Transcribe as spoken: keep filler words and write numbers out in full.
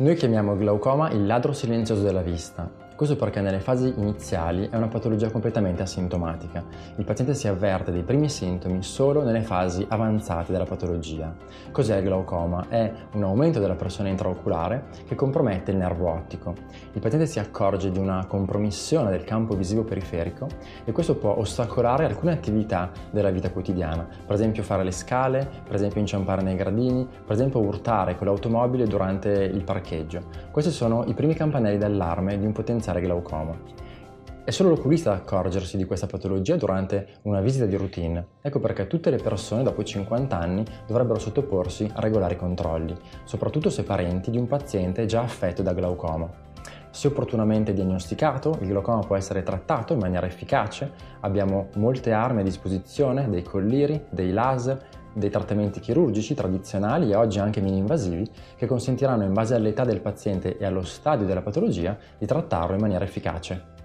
Noi chiamiamo il glaucoma il ladro silenzioso della vista. Questo perché nelle fasi iniziali è una patologia completamente asintomatica. Il paziente si avverte dei primi sintomi solo nelle fasi avanzate della patologia. Cos'è il glaucoma? È un aumento della pressione intraoculare che compromette il nervo ottico. Il paziente si accorge di una compromissione del campo visivo periferico e questo può ostacolare alcune attività della vita quotidiana, per esempio fare le scale, per esempio inciampare nei gradini, per esempio urtare con l'automobile durante il parcheggio. Questi sono i primi campanelli d'allarme di un potenziale glaucoma. È solo l'oculista ad accorgersi di questa patologia durante una visita di routine. Ecco perché tutte le persone dopo i cinquanta anni dovrebbero sottoporsi a regolari controlli, soprattutto se parenti di un paziente già affetto da glaucoma. Se opportunamente diagnosticato, il glaucoma può essere trattato in maniera efficace. Abbiamo molte armi a disposizione, dei colliri, dei laser, dei trattamenti chirurgici tradizionali e oggi anche mini-invasivi che consentiranno, in base all'età del paziente e allo stadio della patologia, di trattarlo in maniera efficace.